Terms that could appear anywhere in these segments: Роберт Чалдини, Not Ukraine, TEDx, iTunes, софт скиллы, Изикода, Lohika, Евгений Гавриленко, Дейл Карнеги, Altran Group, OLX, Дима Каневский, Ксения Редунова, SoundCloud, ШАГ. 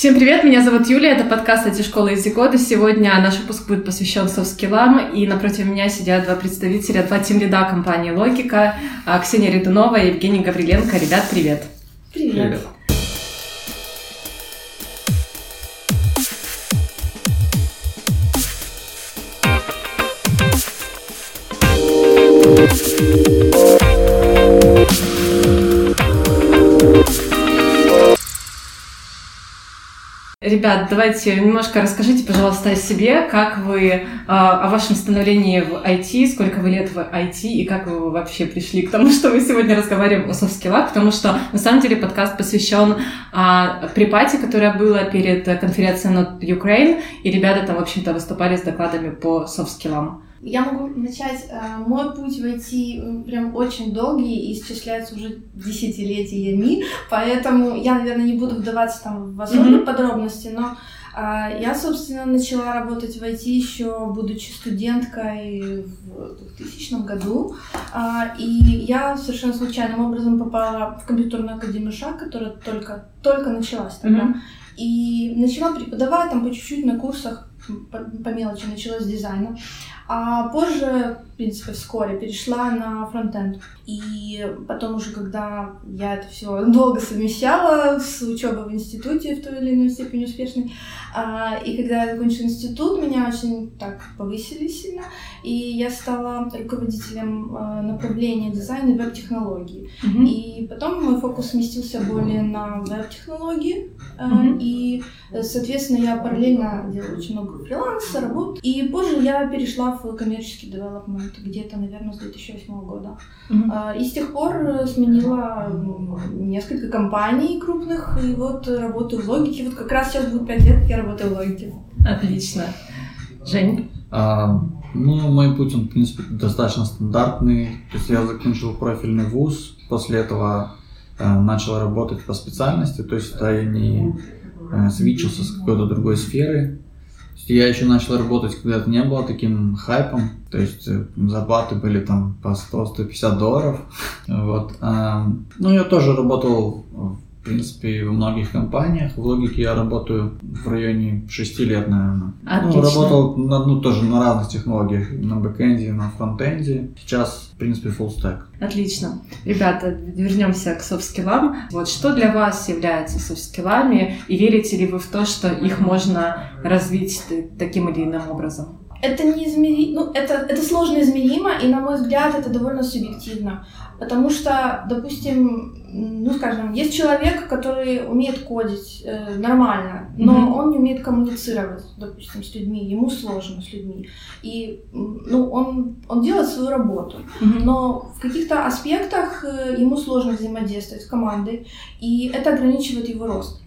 Всем привет, меня зовут Юлия, это подкаст IT-школы Изикода. Сегодня наш выпуск будет посвящен софт скиллам, и напротив меня сидят два представителя, два тимлида компании Lohika, Ксения Редунова и Евгений Гавриленко. Ребят, привет! Привет! Ребят, давайте немножко расскажите, пожалуйста, о себе, как вы, о вашем становлении в IT, сколько вы лет в IT и как вы вообще пришли к тому, что мы сегодня разговариваем о софт-скиллах, потому что, на самом деле, подкаст посвящен припате, которая была перед конференцией Not Ukraine, и ребята там, в общем-то, выступали с докладами по софт-скиллам. Я могу начать. Мой путь в IT прям очень долгий и исчисляется уже десятилетиями, поэтому я, наверное, не буду вдаваться там в особые подробности, но я, собственно, начала работать в IT еще будучи студенткой в 2000 году, и я совершенно случайным образом попала в компьютерную академию ШАГ, которая только началась тогда, и начала преподавать там по чуть-чуть на курсах, по мелочи, начала с дизайна. А позже, в принципе, вскоре перешла на фронтенд. И потом уже, когда я это все долго совмещала с учебой в институте в той или иной степени успешной, и когда я закончила институт, меня очень так повысили сильно, и я стала руководителем направления дизайна и веб-технологий. И потом мой фокус сместился более на веб-технологии, и, соответственно, я параллельно делала очень много фриланса, работ. И позже я перешла в коммерческий девелопмент где-то, наверное, с 2008 года. И с тех пор сменила несколько компаний крупных, и вот работаю в Lohika. Вот как раз сейчас будет 5 лет, я работаю в Lohika. Отлично. Жень? Мой путь, он, в принципе, достаточно стандартный. То есть я закончил профильный вуз, после этого начал работать по специальности, то есть я не свитчился с какой-то другой сферы. Я еще начал работать, когда это не было таким хайпом, то есть зарплаты были там по $100-150. Вот. Я тоже работал, в принципе, во многих компаниях. В Lohika я работаю в районе 6 лет, наверное. Отлично. Работал тоже на разных технологиях, на бэкэнде, на фронтенде. Сейчас, в принципе, фуллстек. Отлично. Ребята, вернемся к софт-скиллам. Вот что для вас является софт-скиллами, и верите ли вы в то, что их можно развить таким или иным образом? Это неизмеримо, это сложно измеримо, и, на мой взгляд, это довольно субъективно. Потому что, допустим, есть человек, который умеет кодить нормально, но он не умеет коммуницировать, допустим, с людьми, ему сложно с людьми. И он делает свою работу, но в каких-то аспектах ему сложно взаимодействовать с командой, и это ограничивает его рост.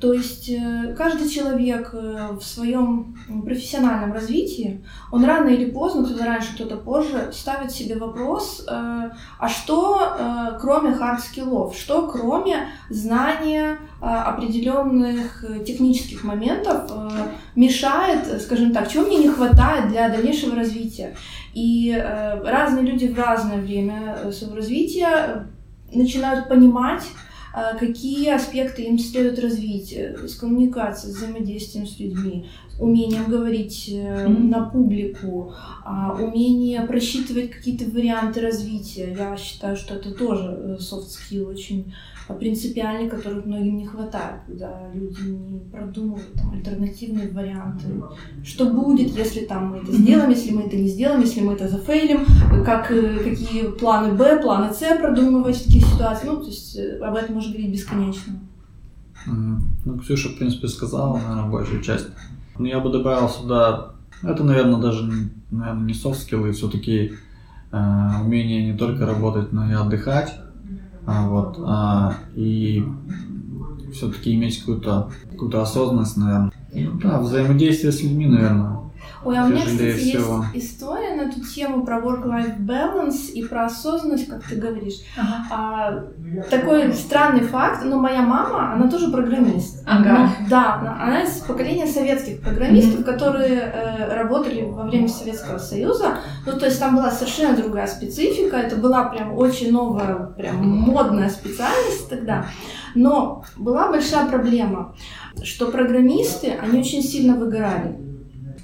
То есть каждый человек в своем профессиональном развитии, он рано или поздно, кто-то раньше, кто-то позже, ставит себе вопрос, а что кроме хард-скиллов, что кроме знания определенных технических моментов мешает, скажем так, чего мне не хватает для дальнейшего развития. И разные люди в разное время своего развития начинают понимать, какие аспекты им следует развить с коммуникацией, с взаимодействием с людьми, умением говорить на публику, умение просчитывать какие-то варианты развития. Я считаю, что это тоже софт-скилл очень принципиальный, которых многим не хватает, когда люди не продумывают там альтернативные варианты. Что будет, если там мы это сделаем, если мы это не сделаем, если мы это зафейлим, какие планы Б, планы С продумывать в таких ситуациях. То есть об этом можно говорить бесконечно. Ксюша, в принципе, сказала, наверное, большую часть. Но я бы добавил сюда, это, наверное, даже не софт-скиллы, все-таки умение не только работать, но и отдыхать. И все-таки иметь какую-то осознанность, наверное. Да, взаимодействие с людьми, наверное. Ой, а у меня, кстати, есть история на эту тему про work-life balance и про осознанность, как ты говоришь. Ага. Такой странный факт, но моя мама, она тоже программист. Ага. Ну, да, она из поколения советских программистов, которые работали во время Советского Союза. Ну, то есть там была совершенно другая специфика, это была прям очень новая, прям модная специальность тогда. Но была большая проблема, что программисты, они очень сильно выгорали.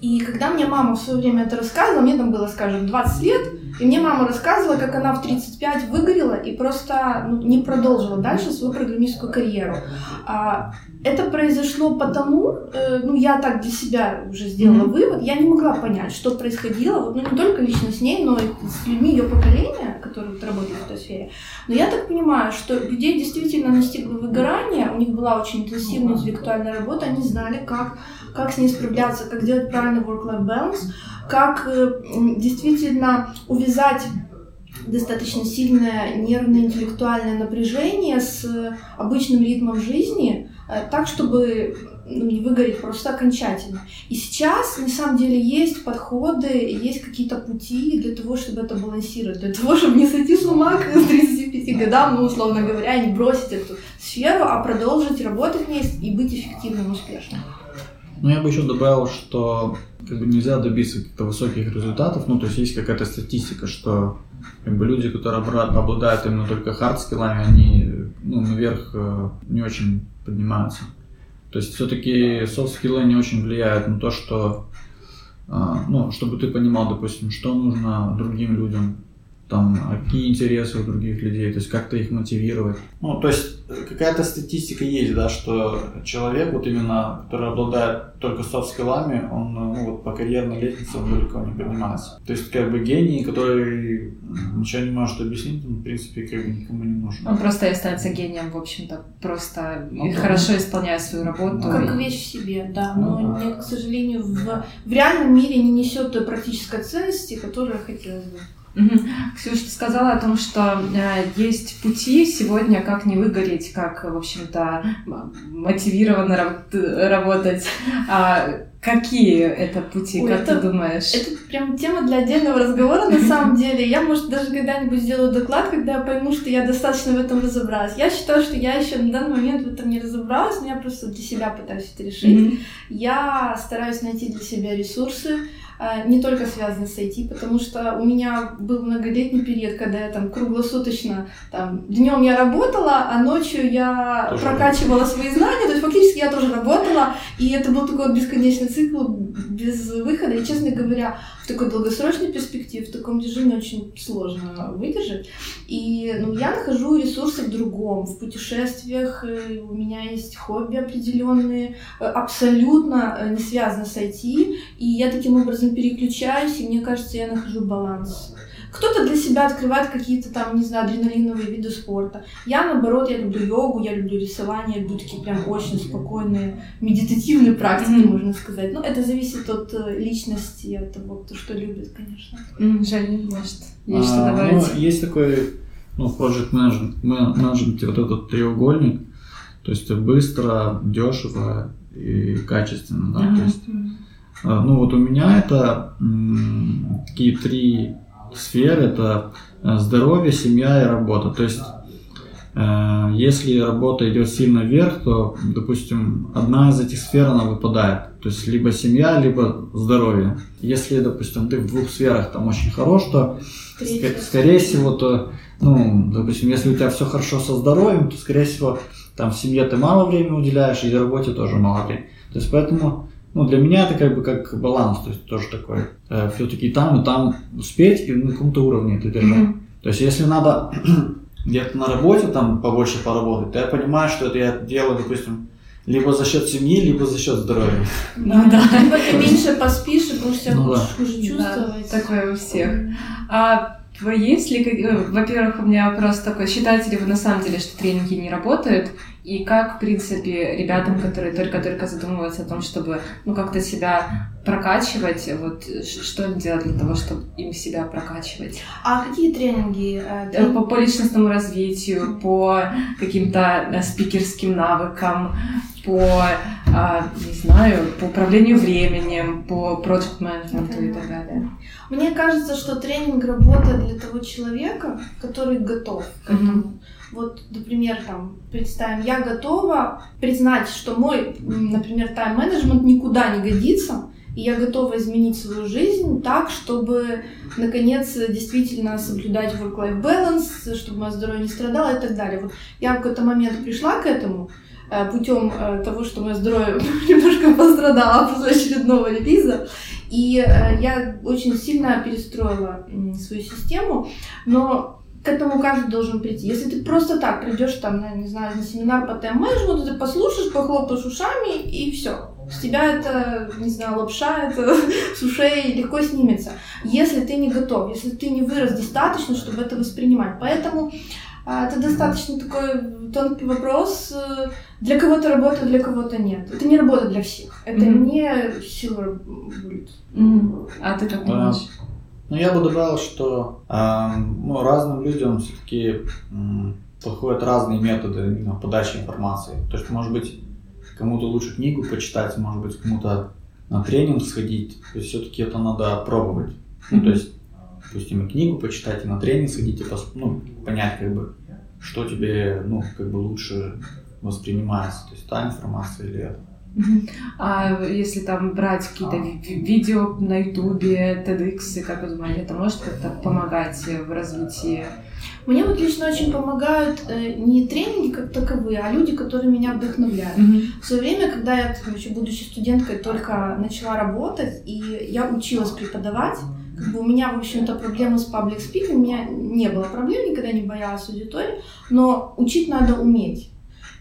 И когда мне мама в свое время это рассказывала, мне там было, скажем, 20 лет, и мне мама рассказывала, как она в 35 выгорела и просто не продолжила дальше свою программистскую карьеру. Это произошло потому, я так для себя уже сделала вывод, я не могла понять, что происходило, не только лично с ней, но и с людьми ее поколения, которые работали в той сфере. Но я так понимаю, что людей действительно настигло выгорание, у них была очень интенсивная интеллектуальная работа, они знали, как с ней справляться, как делать правильный work-life balance, как действительно увязать достаточно сильное нервно-интеллектуальное напряжение с обычным ритмом жизни, так, чтобы не выгореть просто окончательно. И сейчас, на самом деле, есть подходы, есть какие-то пути для того, чтобы это балансировать, для того, чтобы не сойти с ума к 35 годам, условно говоря, и не бросить эту сферу, а продолжить работать в ней и быть эффективным, успешным. Но я бы еще добавил, что нельзя добиться каких-то высоких результатов, то есть есть какая-то статистика, что люди, которые обладают именно только хардскиллами, они наверх не очень поднимаются. То есть все-таки софт-скиллы не очень влияют на то, что, чтобы ты понимал, допустим, что нужно другим людям, какие интересы у других людей, то есть как-то их мотивировать. То есть какая-то статистика есть, да, что человек, именно, который обладает только софт-скиллами, он по карьерной лестнице далеко не поднимается. То есть гений, который ничего не может объяснить, он, в принципе, никому не нужен. Он просто остается гением, в общем-то, просто хорошо исполняет свою работу. Как вещь в себе, да, но, к сожалению, в реальном мире не несет той практической ценности, которую хотелось бы. Ксюш, ты сказала о том, что есть пути сегодня, как не выгореть, как, в общем-то, мотивированно работать. Какие это пути, ты думаешь? Это прям тема для отдельного разговора, на самом деле. Я, может, даже когда-нибудь сделаю доклад, когда я пойму, что я достаточно в этом разобралась. Я считаю, что я еще на данный момент в этом не разобралась, но я просто для себя пытаюсь это решить. Я стараюсь найти для себя ресурсы, не только связаны с IT, потому что у меня был многолетний период, когда я круглосуточно, днем я работала, а ночью я тоже прокачивала свои знания, то есть фактически я тоже работала, и это был такой бесконечный цикл без выхода, и, честно говоря, в такой долгосрочной перспективе, в таком режиме очень сложно выдержать, и я нахожу ресурсы в другом, в путешествиях, у меня есть хобби определенные, абсолютно не связаны с IT, и я таким образом переключаюсь, и мне кажется, я нахожу баланс. Кто-то для себя открывает какие-то адреналиновые виды спорта. Я, наоборот, я люблю йогу, я люблю рисование, я люблю такие прям очень спокойные, медитативные практики, можно сказать. Это зависит от личности, от того, кто что любит, конечно. Женя, может, есть что добавить? Есть такой, в project management этот треугольник, то есть быстро, дешево и качественно, да, то есть... у меня это такие три сферы, это здоровье, семья и работа. То есть, если работа идет сильно вверх, то, допустим, одна из этих сфер, она выпадает. То есть, либо семья, либо здоровье. Если, допустим, ты в двух сферах очень хорош, то, скорее всего, допустим, если у тебя все хорошо со здоровьем, то, скорее всего, семье ты мало времени уделяешь, и работе тоже мало времени. То есть, поэтому... для меня это как баланс, то есть тоже такой. Все-таки там и там успеть и на каком-то уровне это держать. То есть если надо где-то на работе побольше поработать, то я понимаю, что это я делаю, допустим, либо за счет семьи, либо за счет здоровья. Либо ты меньше поспишь, и будешь себя хуже чувствовать. Такое у всех. Есть ли, во-первых, у меня вопрос такой, считаете ли вы на самом деле, что тренинги не работают, и как, в принципе, ребятам, которые только-только задумываются о том, чтобы, как-то себя прокачивать, что им делать для того, чтобы им себя прокачивать? А какие тренинги? По личностному развитию, по каким-то спикерским навыкам? по, не знаю, по управлению временем, по проект-менеджменту и так далее. Мне кажется, что тренинг работает для того человека, который готов к этому. Вот, например, там, представим, я готова признать, что мой, например, тайм-менеджмент никуда не годится, и я готова изменить свою жизнь так, чтобы, наконец, действительно соблюдать work-life balance, чтобы мое здоровье не страдало и так далее. Вот я в какой-то момент пришла к этому путем того, что мое здоровье немножко пострадало после очередного релиза, и я очень сильно перестроила свою систему, но... К этому каждый должен прийти. Если ты просто так придешь там, на, не знаю, на семинар по тайм-менеджменту, ты послушаешь, похлопаешь ушами и все. С тебя это, не знаю, лапша, это с ушей легко снимется. Если ты не готов, если ты не вырос достаточно, чтобы это воспринимать. Поэтому это достаточно такой тонкий вопрос. Для кого-то работа, для кого-то нет. Это не работа для всех. Это не сила будет. А ты как думаешь? Ну, я бы добавил, что разным людям все-таки подходят разные методы подачи информации. То есть, может быть, кому-то лучше книгу почитать, может быть, кому-то на тренинг сходить. То есть, все-таки это надо пробовать. Ну, то есть, допустим, и книгу почитать, и на тренинг сходить, и понять, как бы, что тебе, лучше воспринимается. То есть, та информация или это. А если там брать какие-то видео на ютубе, TEDx, как вы думаете, это может как-то помогать в развитии? Мне вот лично очень помогают не тренинги как таковые, а люди, которые меня вдохновляют. В свое время, когда я, еще будучи студенткой, только начала работать, и я училась преподавать, как бы у меня, в общем-то, проблемы с public speaking, у меня не было проблем, никогда не боялась аудитории, но учить надо уметь.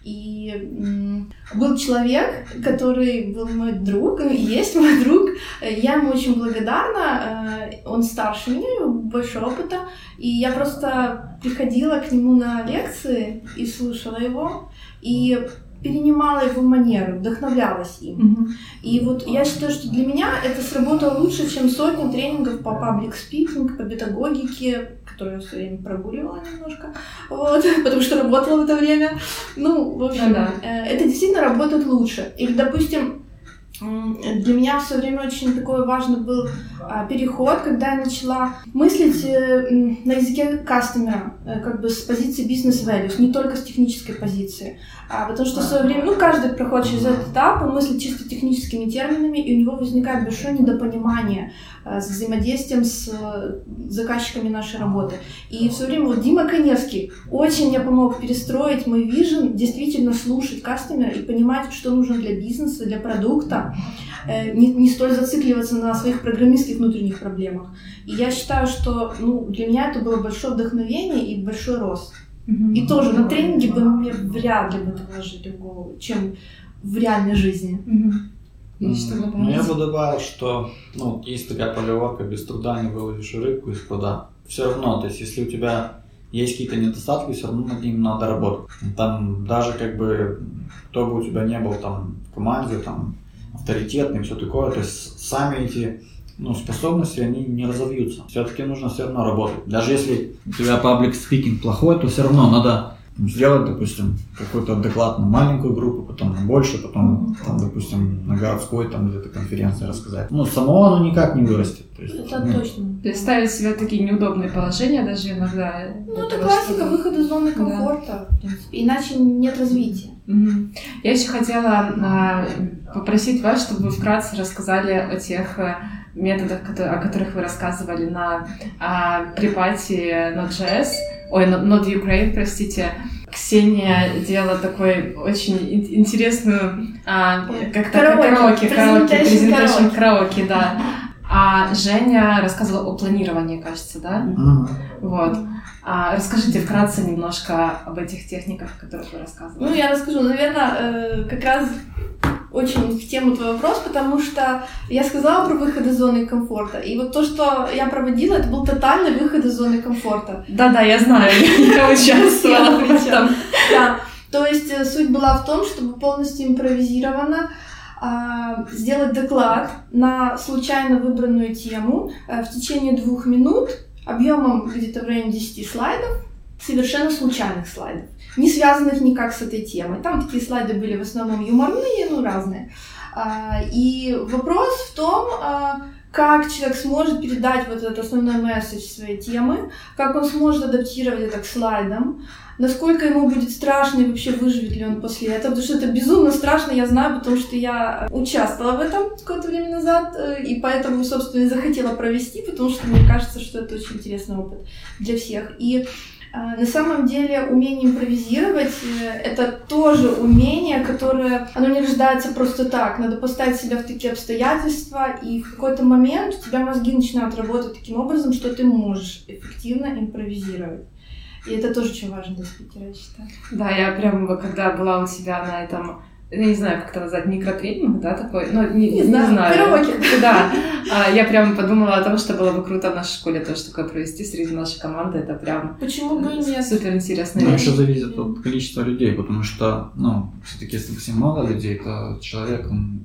И был человек, который был мой друг, и есть мой друг. Я ему очень благодарна. Он старше меня, у него больше опыта. И я просто приходила к нему на лекции и слушала его. И перенимала его манеры, вдохновлялась им. И вот я считаю, что для меня это сработало лучше, чем сотни тренингов по паблик спикингу, по педагогике, которую я все время прогуливала немножко, вот, потому что работала в это время. Ну, в общем, это действительно работает лучше. Или, допустим, для меня все время очень такой важный был переход, когда я начала мыслить на языке кастомера, как бы с позиции бизнес values, не только с технической позиции. Потому что в свое время, каждый проходит через этот этап, он мыслит чисто техническими терминами, и у него возникает большое недопонимание с взаимодействием с заказчиками нашей работы. И в свое время вот Дима Каневский очень мне помог перестроить мой вижен, действительно слушать кастомера и понимать, что нужно для бизнеса, для продукта, не столь зацикливаться на своих программистских внутренних проблемах. И я считаю, что для меня это было большое вдохновение и большой рост. И тоже на тренинге бы мне вряд ли бы это вложили в голову, чем в реальной жизни. Я бы добавил, что есть такая поговорка: без труда не выловишь рыбку из пруда. Все равно, то есть если у тебя есть какие-то недостатки, все равно над ними надо работать. Там даже кто бы у тебя не был там в команде, там авторитетный, все такое, то есть сами эти способности, они не разовьются. Все-таки нужно все равно работать. Даже если у тебя паблик спикинг плохой, то все равно надо сделать, допустим, какой-то доклад на маленькую группу, потом на больше, потом, допустим, на городской где-то конференции рассказать. Само оно никак не вырастет. То есть, это точно. То есть ставить себя в такие неудобные положения даже иногда. Это классика выхода из зоны комфорта. Да. Иначе нет развития. Я еще хотела попросить вас, чтобы вы вкратце рассказали о тех методах, о которых вы рассказывали на припате Not Ukraine, простите. Ксения делала такой очень интересную как-то караоке, да. А Женя рассказывала о планировании, кажется, да? Вот. Расскажите вкратце немножко об этих техниках, о которых вы рассказывали. Я расскажу, наверное, как раз очень в тему твой вопрос, потому что я сказала про выход из зоны комфорта, и вот то, что я проводила, это был тотальный выход из зоны комфорта. Да-да, я знаю, я участвовала в этом. Да, то есть суть была в том, чтобы полностью импровизированно сделать доклад на случайно выбранную тему в течение 2 минут, объемом где-то в районе 10 слайдов, совершенно случайных слайдов, не связанных никак с этой темой. Там такие слайды были в основном юморные, ну, разные. И вопрос в том, как человек сможет передать вот этот основной месседж своей темы, как он сможет адаптировать это к слайдам, насколько ему будет страшно и вообще выживет ли он после этого, потому что это безумно страшно, я знаю, потому что я участвовала в этом какое-то время назад, и поэтому, собственно, и захотела провести, потому что мне кажется, что это очень интересный опыт для всех. И на самом деле умение импровизировать – это тоже умение, которое, оно не рождается просто так. Надо поставить себя в такие обстоятельства, и в какой-то момент у тебя мозги начинают работать таким образом, что ты можешь эффективно импровизировать. И это тоже очень важно для спикера, я считаю. Да, я прям, когда была у себя на этом, я не знаю, как это назвать, микротренинг, да, такой? Ну, не знаю. Караоке. Да. Я прям подумала о том, что было бы круто в нашей школе тоже такое провести среди нашей команды. Это прям суперинтересно. Ну, еще зависит от количества людей, потому что, ну, все-таки, если совсем мало людей, то человек, он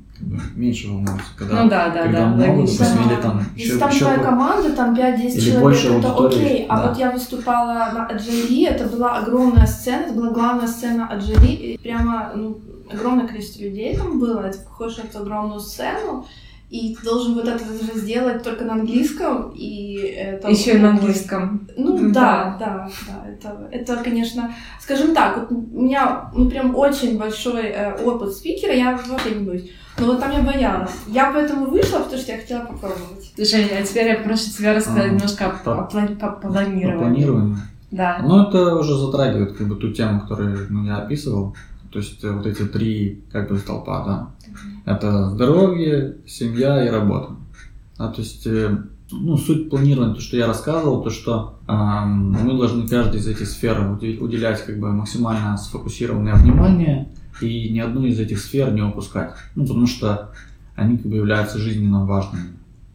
меньше волнуется. Когда много, допустим, или там если там твоя команда, там 5-10 человек, это окей. Да. А вот я выступала на Аджали, это была огромная сцена, это была главная сцена Аджали, и прямо, ну, огромное количество людей там было, ты похож на эту огромную сцену, и ты должен вот это сделать только на английском, и... Еще и на английском. Ну да, это, конечно, скажем так, вот у меня прям очень большой опыт спикера, я вообще не боюсь. Но вот там я боялась. Я поэтому вышла, потому что я хотела попробовать. Женя, а теперь я прошу тебя рассказать немножко о планировании. Да. Ну, это уже затрагивает как бы ту тему, которую я описывал. То есть вот эти три как бы столпа, да, это здоровье, семья и работа. То есть, ну, суть планирования, то, что я рассказывал, то, что мы должны каждой из этих сфер уделять как бы максимально сфокусированное внимание и ни одну из этих сфер не упускать, ну, потому что они как бы являются жизненно важными.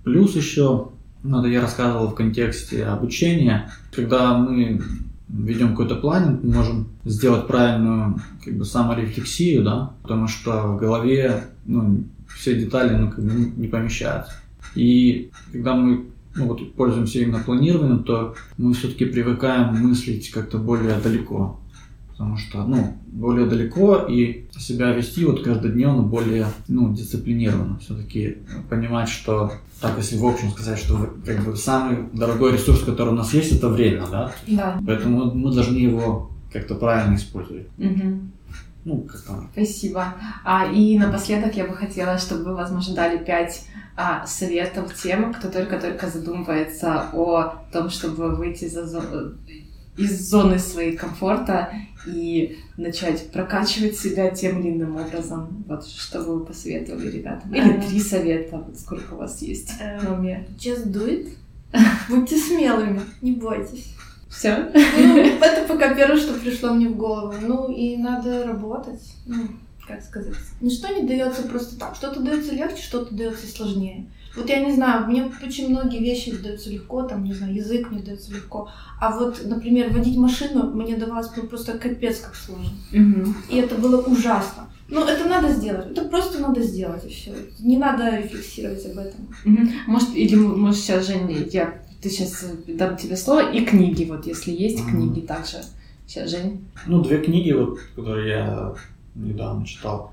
Плюс еще, ну, это я рассказывал в контексте обучения, когда мы ведем какой-то планинг, мы можем сделать правильную как бы саморефлексию, да, потому что в голове, ну, все детали, ну, как бы не помещаются. И когда мы, ну, вот, пользуемся именно планированием, то мы все-таки привыкаем мыслить как-то более далеко, потому что, ну, более далеко и себя вести вот каждодневно более, ну, дисциплинированно. Все-таки понимать, что, так если в общем сказать, что как бы самый дорогой ресурс, который у нас есть, это время, да? Поэтому мы должны его как-то правильно использовать. Угу. Ну, как-то. Спасибо. И напоследок я бы хотела, чтобы вы, возможно, дали 5 советов тем, кто только-только задумывается о том, чтобы выйти из зоны своей комфорта и начать прокачивать себя тем или иным образом. Вот что бы вы посоветовали ребятам? Или 3 совета, вот сколько у вас есть на уме? Just do it. Будьте смелыми, не бойтесь. Все? Ну, это пока первое, что пришло мне в голову. Ну, и надо работать. Ну, как сказать? Ничто не дается просто так. Что-то дается легче, что-то дается сложнее. Вот я не знаю, мне очень многие вещи даются легко, там, не знаю, язык мне дается легко. А вот, например, водить машину мне давалось просто капец как сложно. Угу. И это было ужасно. Ну, это надо сделать. Это просто надо сделать, и все. Не надо рефлексировать об этом. Угу. Может, сейчас, Женя, ты сейчас дам тебе слово, и книги, вот, если есть книги также. Сейчас, Жень. Ну, 2 книги, вот, которые я недавно читал.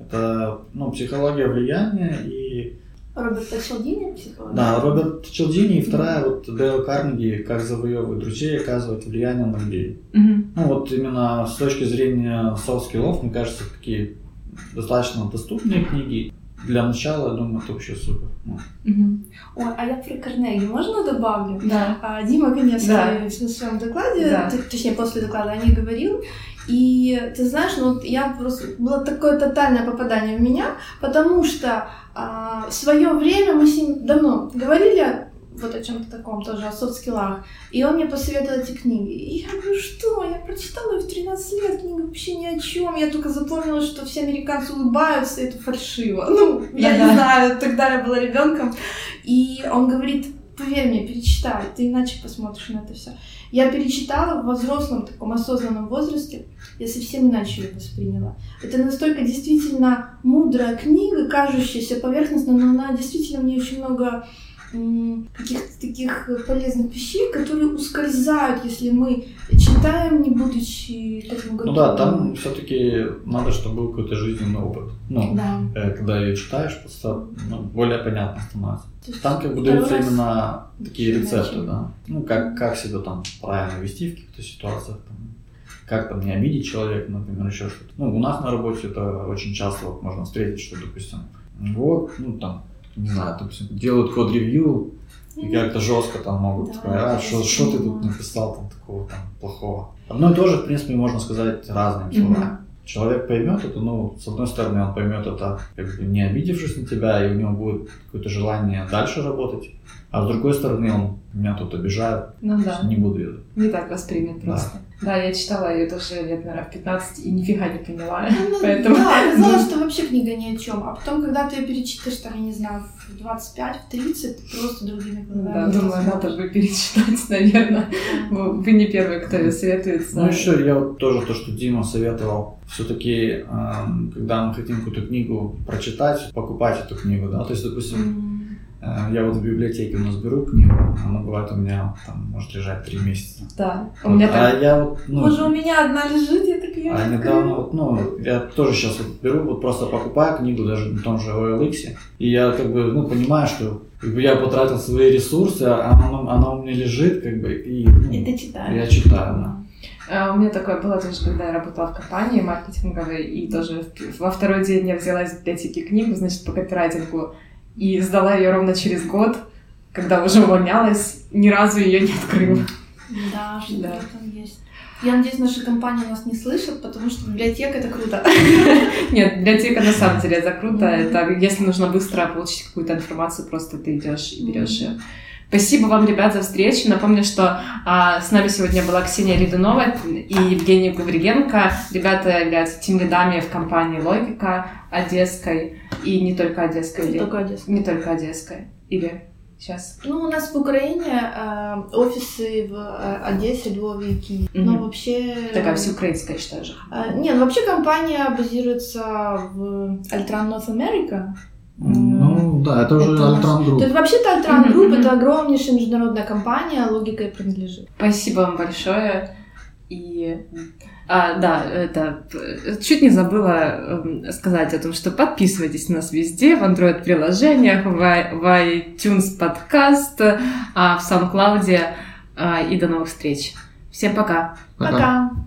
Это, ну, «Психология влияния» и... Роберта Чалдини, «Психология». Да, Роберт Чалдини, и вторая, вот, Дейл Карнеги, «Как завоевывать друзей и оказывать влияние на людей». Ну, вот именно с точки зрения soft скиллов, мне кажется, такие достаточно доступные книги. Для начала, я думаю, это вообще супер. Ой, а я про Карнеги можно добавлю? Да. Дима Каневский в своем докладе, точнее после доклада, о ней говорил. И ты знаешь, ну вот я просто... Было такое тотальное попадание в меня, потому что в свое время мы с ним давно говорили вот о чем-то таком тоже, о софт-скиллах. И он мне посоветовал эти книги. И я говорю, что? Я прочитала ее в 13 лет, книга вообще ни о чем. Я только запомнила, что все американцы улыбаются, и это фальшиво. Ну, я не знаю, тогда я была ребенком. И он говорит, поверь мне, перечитай, ты иначе посмотришь на это все. Я перечитала во взрослом, таком осознанном возрасте, я совсем иначе ее восприняла. Это настолько действительно мудрая книга, кажущаяся поверхностно, но она действительно мне очень много каких-то таких полезных вещей, которые ускользают, если мы читаем, не будучи к этому готовым. Ну да, там все-таки надо, чтобы был какой-то жизненный опыт. Ну, да. Когда ее читаешь, просто более понятно становится. Там как бы даются именно такие рецепты, да. Ну, как себя там правильно вести в каких-то ситуациях, там, как там не обидеть человека, например, еще что-то. Ну, у нас на работе это очень часто вот, можно встретить, что, допустим, вот, ну там, не знаю, допустим, делают код-ревью, и как-то жестко там могут сказать, что ты тут написал там такого там плохого. Одно и то же, в принципе, можно сказать разными словами. Человек поймет это, ну, с одной стороны, он поймет это, как бы не обидевшись на тебя, и у него будет какое-то желание дальше работать, а с другой стороны, он меня тут обижает, не буду это. Не так воспримет просто. Да, я читала ее тоже лет, наверное, в 15 и нифига не поняла. Поэтому... Да, я знала, что вообще книга ни о чем. А потом, когда ты ее перечитаешь, там, я не знаю, в 25, в 30, ты просто другими глазами. Да, думаю, надо бы перечитать, наверное. Вы не первый, кто ее советует. Ну, еще я вот тоже то, что Дима советовал. Все-таки, когда мы хотим какую-то книгу прочитать, покупать эту книгу, да. То есть, допустим, я вот в библиотеке у нас беру книгу, она бывает у меня, там, может лежать 3 месяца. Да, вот, у меня так. Боже, у меня одна лежит, я так ее открою. Недавно, вот, ну, я тоже сейчас вот беру, вот просто покупаю книгу даже на том же OLX, и я как бы, ну, понимаю, что как бы я потратил свои ресурсы, а она у меня лежит, как бы, и... Ну, и ты читаешь. Я читаю, да. У меня такое было тоже, когда я работала в компании маркетинговой, и тоже во второй день я взяла из библиотеки книгу, значит, по копирайтингу, и сдала ее ровно через год, когда уже увольнялась, ни разу ее не открыла. Да, что-то там есть. Я надеюсь, наша компания нас не слышит, потому что библиотека — это круто. Нет, библиотека на самом деле это круто. Это если нужно быстро получить какую-то информацию, просто ты идешь и берешь ее. Спасибо вам, ребят, за встречу. Напомню, что с нами сегодня была Ксения Редунова и Евгений Гавриленко. Ребята являются тимлидами в компании Lohika, одесской и не только одесской. Не только одесской. Или сейчас? Ну, у нас в Украине офисы в Одессе, Львове и Киеве. Но вообще... Такая всеукраинская, считаю же. Нет, вообще компания базируется в Altran North America. Ну да, это уже Altran Group. Тут вообще-то Altran Group это огромнейшая международная компания, Lohika и принадлежит. Спасибо вам большое. И да, это чуть не забыла сказать о том, что подписывайтесь на нас везде, в Android-приложениях, в iTunes подкаст, в SoundCloud. И до новых встреч. Всем пока. Пока.